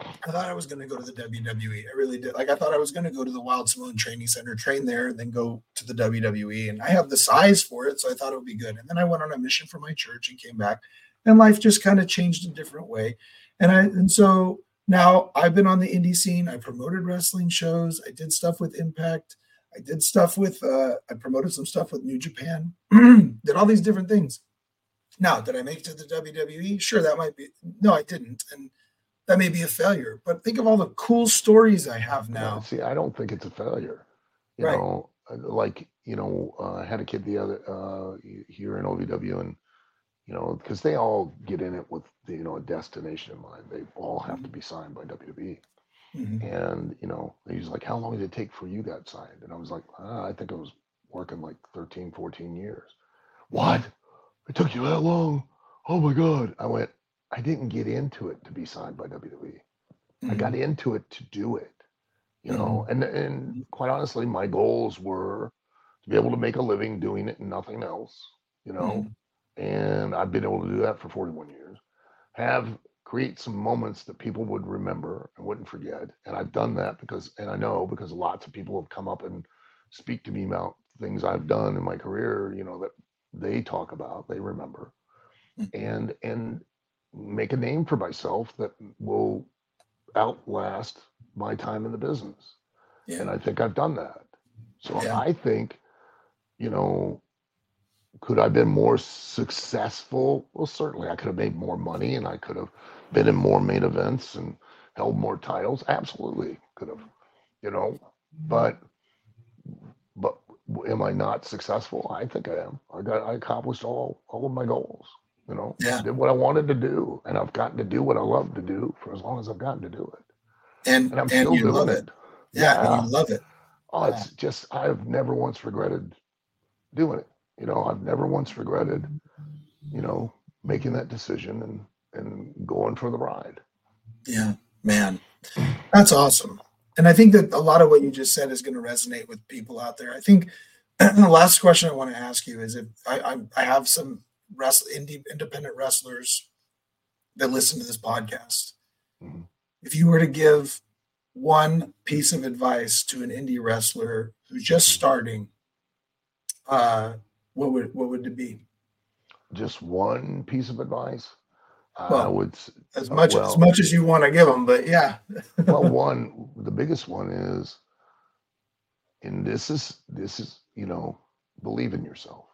I thought I was going to go to the W W E. I really did. Like, I thought I was going to go to the Wild Samoan Training Center, train there, and then go to the W W E. And I have the size for it, so I thought it would be good. And then I went on a mission for my church and came back, and life just kind of changed in a different way. And I and so now I've been on the indie scene. I promoted wrestling shows. I did stuff with Impact. I did stuff with, uh, I promoted some stuff with New Japan. Did all these different things. Now, did I make it to the W W E? Sure, that might be. No, I didn't. And that may be a failure, but think of all the cool stories I have now. Yeah, see, I don't think it's a failure. You right. know, like, you know, I uh, had a kid the other uh, here in O V W, and, you know, because they all get in it with, you know, a destination in mind. They all have to be signed by W W E. Mm-hmm. And, you know, he's like, how long did it take for you got signed? And I was like, ah, I think I was working like thirteen, fourteen years. What? It took you that long? Oh my God. I went, I didn't get into it to be signed by W W E. Mm-hmm. I got into it to do it, you mm-hmm. know? And, and quite honestly, my goals were to be able to make a living doing it and nothing else, you know? Mm-hmm. And I've been able to do that for forty-one years. Have create some moments that people would remember and wouldn't forget. And I've done that because, and I know because lots of people have come up and speak to me about things I've done in my career, you know, that they talk about, they remember, and, and make a name for myself that will outlast my time in the business. Yeah. And I think I've done that. So yeah. I think, you know, could I have been more successful? Well, certainly I could have made more money, and I could have been in more main events and held more titles. Absolutely could have, you know, but, but am I not successful? I think I am. I got, I accomplished all, all of my goals, you know, yeah. I did what I wanted to do, and I've gotten to do what I love to do for as long as I've gotten to do it. And, and I'm and still you doing love it. it. Yeah. yeah. And you love it. Oh, it's yeah. just, I've never once regretted doing it. You know, I've never once regretted, you know, making that decision and, and going for the ride. Yeah, man, that's awesome. And I think that a lot of what you just said is going to resonate with people out there. I think the last question I want to ask you is if I, I, I have some wrestling, indie, independent wrestlers that listen to this podcast. Mm-hmm. If you were to give one piece of advice to an indie wrestler who's just starting, uh, What would what would it be? Just one piece of advice. Well, I would as much well, as much as you want to give them, but yeah. well, one the biggest one is, and this is this is you know, believe in yourself.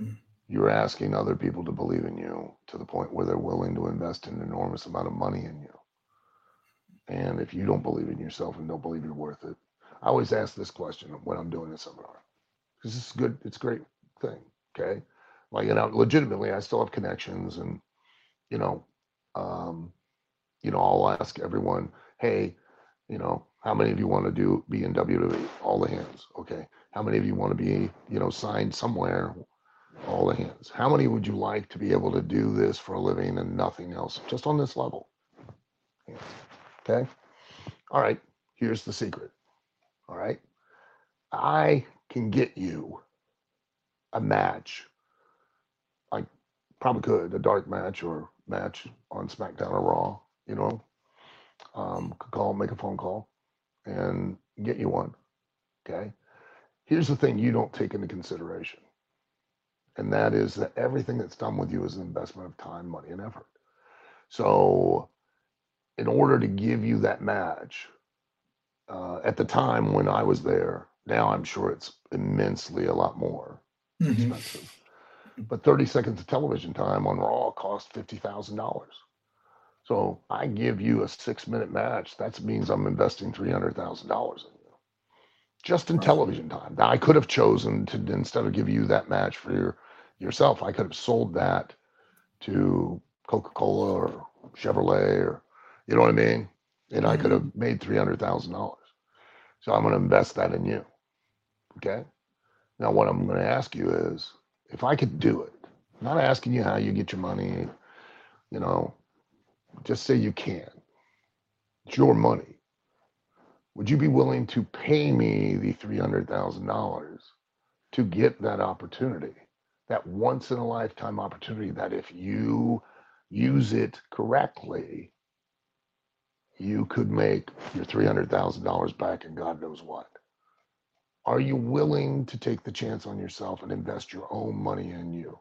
Mm-hmm. You're asking other people to believe in you to the point where they're willing to invest an enormous amount of money in you. And if you don't believe in yourself and don't believe you're worth it, I always ask this question when I'm doing a seminar because it's good, it's great. Thing, okay, like, and I, legitimately I still have connections, and you know um you know I'll ask everyone, hey, you know, how many of you want to do be in W W E? All the hands. Okay, how many of you want to be, you know, signed somewhere? All the hands. How many would you like to be able to do this for a living and nothing else, just on this level? Hands. Okay, all right, here's the secret. All right, I can get you a match. I probably could, a dark match or match on SmackDown or Raw, you know, um, could call, make a phone call and get you one. Okay. Here's the thing you don't take into consideration. And that is that everything that's done with you is an investment of time, money, and effort. So in order to give you that match, uh, at the time when I was there, now I'm sure it's immensely a lot more. Expensive. Mm-hmm. But thirty seconds of television time on Raw cost fifty thousand dollars. So I give you a six minute match. That means I'm investing three hundred thousand dollars in you just in television time. Now I could have chosen to, instead of give you that match for your, yourself, I could have sold that to Coca-Cola or Chevrolet or, you know what I mean? And mm-hmm. I could have made three hundred thousand dollars. So I'm going to invest that in you. Okay. Now, what I'm going to ask you is, if I could do it, I'm not asking you how you get your money, you know, just say you can. It's your money. Would you be willing to pay me the three hundred thousand dollars to get that opportunity, that once in a lifetime opportunity that if you use it correctly, you could make your three hundred thousand dollars back and God knows what? Are you willing to take the chance on yourself and invest your own money in you?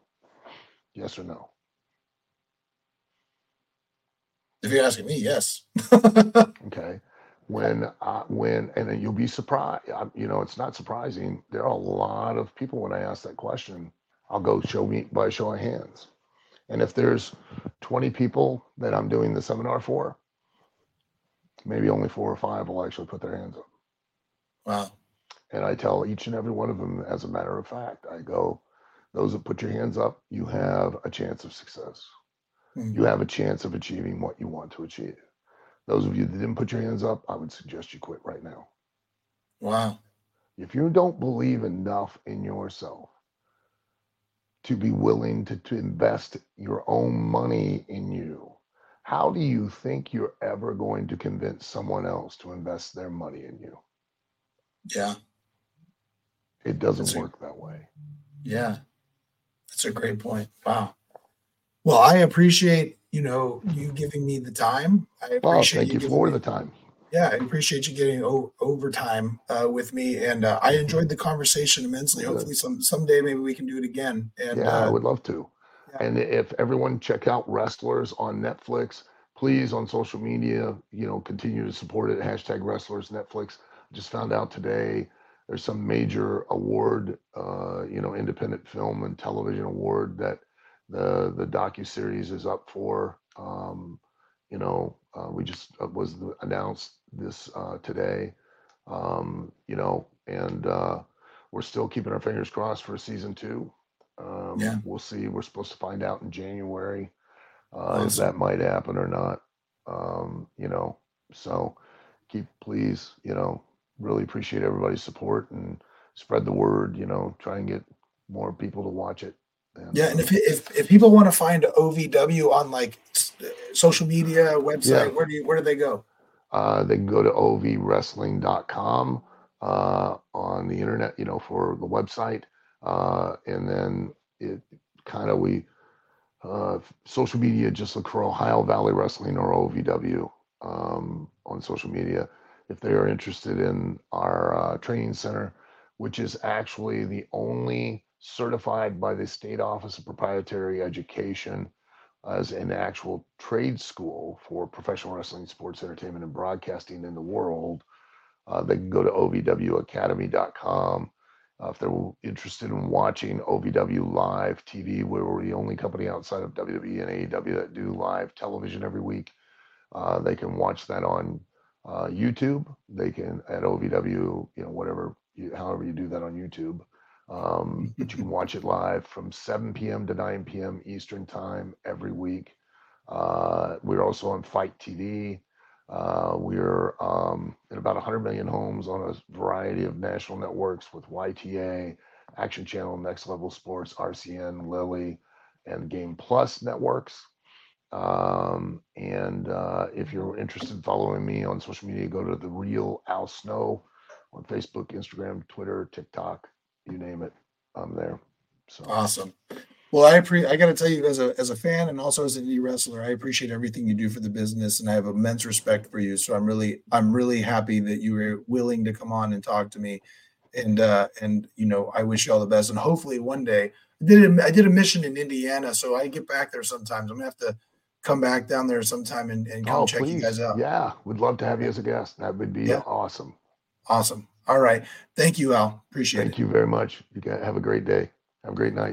Yes or no? If you're asking me, yes. Okay. When, I, when, and then you'll be surprised. I, you know, it's not surprising. There are a lot of people when I ask that question, I'll go show me by a show of hands. And if there's twenty people that I'm doing the seminar for, maybe only four or five will actually put their hands up. Wow. And I tell each and every one of them, as a matter of fact, I go, those that put your hands up, you have a chance of success. Mm-hmm. You have a chance of achieving what you want to achieve. Those of you that didn't put your hands up, I would suggest you quit right now. Wow. If you don't believe enough in yourself to be willing to, to invest your own money in you, how do you think you're ever going to convince someone else to invest their money in you? Yeah. It doesn't that's work a, that way. Yeah. That's a great point. Wow. Well, I appreciate, you know, you giving me the time. I appreciate oh, thank you, you for me, the time. Yeah, I appreciate you getting o- overtime uh, with me. And uh, I enjoyed the conversation immensely. Good. Hopefully some someday maybe we can do it again. And yeah, uh, I would love to. Yeah. And if everyone check out Wrestlers on Netflix, please on social media, you know, continue to support it. Hashtag Wrestlers Netflix. Just found out today there's some major award, uh, you know, independent film and television award that the the docuseries is up for. Um, you know, uh, we just uh, was announced this uh, today, um, you know, and uh, we're still keeping our fingers crossed for season two. Um, yeah. We'll see. We're supposed to find out in January uh, awesome. if that might happen or not, um, you know, so keep please, you know, really appreciate everybody's support and spread the word, you know, try and get more people to watch it. And, yeah. And if, if, if people want to find O V W on like social media website, yeah. where do you, where do they go? Uh, they can go to O V wrestling dot com uh, on the internet, you know, for the website. Uh, and then it kind of, we, uh, social media, just look for Ohio Valley Wrestling or O V W um, on social media. If they are interested in our uh, training center, which is actually the only certified by the State Office of Proprietary Education as an actual trade school for professional wrestling, sports, entertainment, and broadcasting in the world, uh, they can go to O V W academy dot com. Uh, if they're interested in watching O V W live T V, where we're the only company outside of W W E and A E W that do live television every week, uh, they can watch that on uh, YouTube. They can at O V W, you know, whatever, you, however you do that on YouTube. Um, but you can watch it live from seven p.m. to nine p.m. Eastern time every week. Uh, we're also on Fight T V. Uh, we're um, in about one hundred million homes on a variety of national networks with Y T A, Action Channel, Next Level Sports, R C N, Lily, and Game Plus networks. Um, and uh, if you're interested in following me on social media, go to The Real Al Snow on Facebook, Instagram, Twitter, TikTok. You name it, I'm there. So awesome. Well, I appreciate. I got to tell you, as a as a fan and also as an indie wrestler, I appreciate everything you do for the business, and I have immense respect for you. So I'm really I'm really happy that you were willing to come on and talk to me, and uh, and you know I wish you all the best. And hopefully one day, I did a, I did a mission in Indiana, so I get back there sometimes. I'm gonna have to come back down there sometime and, and come oh, check please. you guys out. Yeah, would love to have you as a guest. That would be yeah. awesome. Awesome. All right. Thank you, Al. Appreciate it. Thank you very much. You guys have a great day. Have a great night.